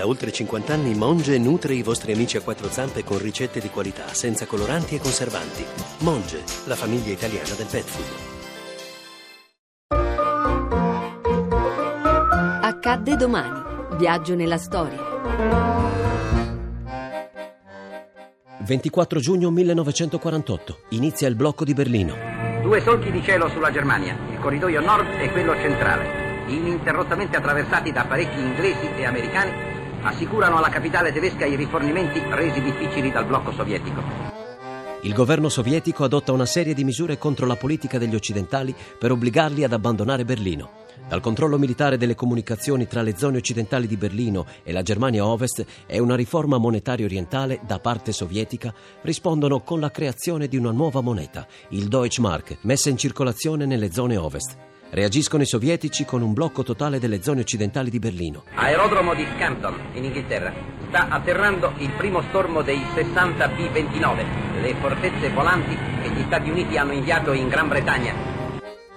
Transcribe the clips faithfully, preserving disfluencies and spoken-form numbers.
Da oltre cinquanta anni Monge nutre i vostri amici a quattro zampe con ricette di qualità, senza coloranti e conservanti. Monge, la famiglia italiana del pet food. Accadde domani. Viaggio nella storia. ventiquattro giugno millenovecentoquarantotto. Inizia il blocco di Berlino. Due solchi di cielo sulla Germania, il corridoio nord e quello centrale, ininterrottamente attraversati da apparecchi inglesi e americani, assicurano alla capitale tedesca i rifornimenti resi difficili dal blocco sovietico. Il governo sovietico adotta una serie di misure contro la politica degli occidentali per obbligarli ad abbandonare Berlino. Dal controllo militare delle comunicazioni tra le zone occidentali di Berlino e la Germania Ovest e una riforma monetaria orientale da parte sovietica rispondono con la creazione di una nuova moneta, il Deutsche Mark, messa in circolazione nelle zone Ovest. Reagiscono i sovietici con un blocco totale delle zone occidentali di Berlino. Aerodromo di Scampton, in Inghilterra, sta atterrando il primo stormo dei sessanta B ventinove, le fortezze volanti che gli Stati Uniti hanno inviato in Gran Bretagna.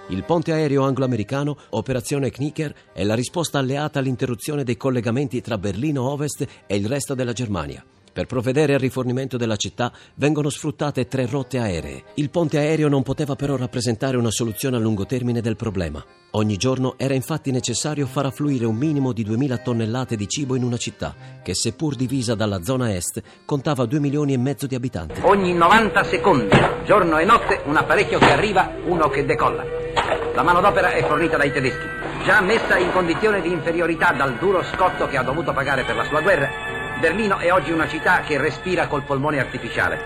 Il ponte aereo anglo-americano, Operazione Knicker, è la risposta alleata all'interruzione dei collegamenti tra Berlino Ovest e il resto della Germania. Per provvedere al rifornimento della città vengono sfruttate tre rotte aeree. Il ponte aereo non poteva però rappresentare una soluzione a lungo termine del problema. Ogni giorno era infatti necessario far affluire un minimo di duemila tonnellate di cibo in una città che, seppur divisa dalla zona est, contava due milioni e mezzo di abitanti. Ogni novanta secondi, giorno e notte, un apparecchio che arriva, uno che decolla. La manodopera è fornita dai tedeschi, già messa in condizione di inferiorità dal duro scotto che ha dovuto pagare per la sua guerra. Berlino è oggi una città che respira col polmone artificiale,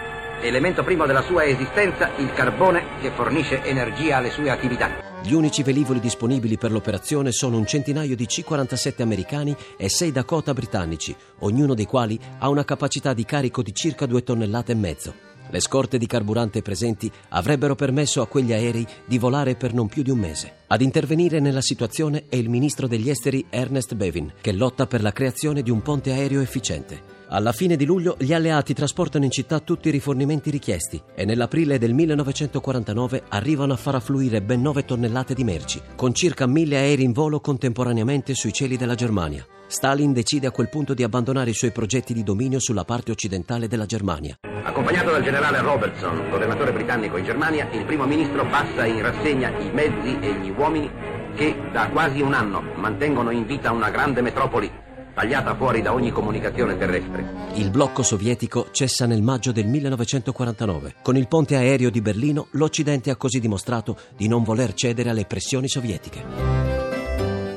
elemento primo della sua esistenza, il carbone che fornisce energia alle sue attività. Gli unici velivoli disponibili per l'operazione sono un centinaio di C quarantasette americani e sei Dakota britannici, ognuno dei quali ha una capacità di carico di circa due tonnellate e mezzo. Le scorte di carburante presenti avrebbero permesso a quegli aerei di volare per non più di un mese. Ad intervenire nella situazione è il ministro degli esteri Ernest Bevin, che lotta per la creazione di un ponte aereo efficiente. Alla fine di luglio gli alleati trasportano in città tutti i rifornimenti richiesti e nell'aprile del millenovecentoquarantanove arrivano a far affluire ben nove tonnellate di merci, con circa mille aerei in volo contemporaneamente sui cieli della Germania. Stalin decide a quel punto di abbandonare i suoi progetti di dominio sulla parte occidentale della Germania. Accompagnato dal generale Robertson, governatore britannico in Germania, il primo ministro passa in rassegna i mezzi e gli uomini che da quasi un anno mantengono in vita una grande metropoli tagliata fuori da ogni comunicazione terrestre. Il blocco sovietico cessa nel maggio del millenovecentoquarantanove. Con il ponte aereo di Berlino, l'Occidente ha così dimostrato di non voler cedere alle pressioni sovietiche.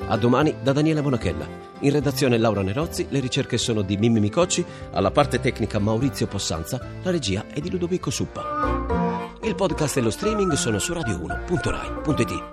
A domani da Daniele Bonachella. In redazione Laura Nerozzi, le ricerche sono di Mimmi Micocci, alla parte tecnica Maurizio Possanza, la regia è di Ludovico Suppa. Il podcast e lo streaming sono su radio uno punto rai punto it.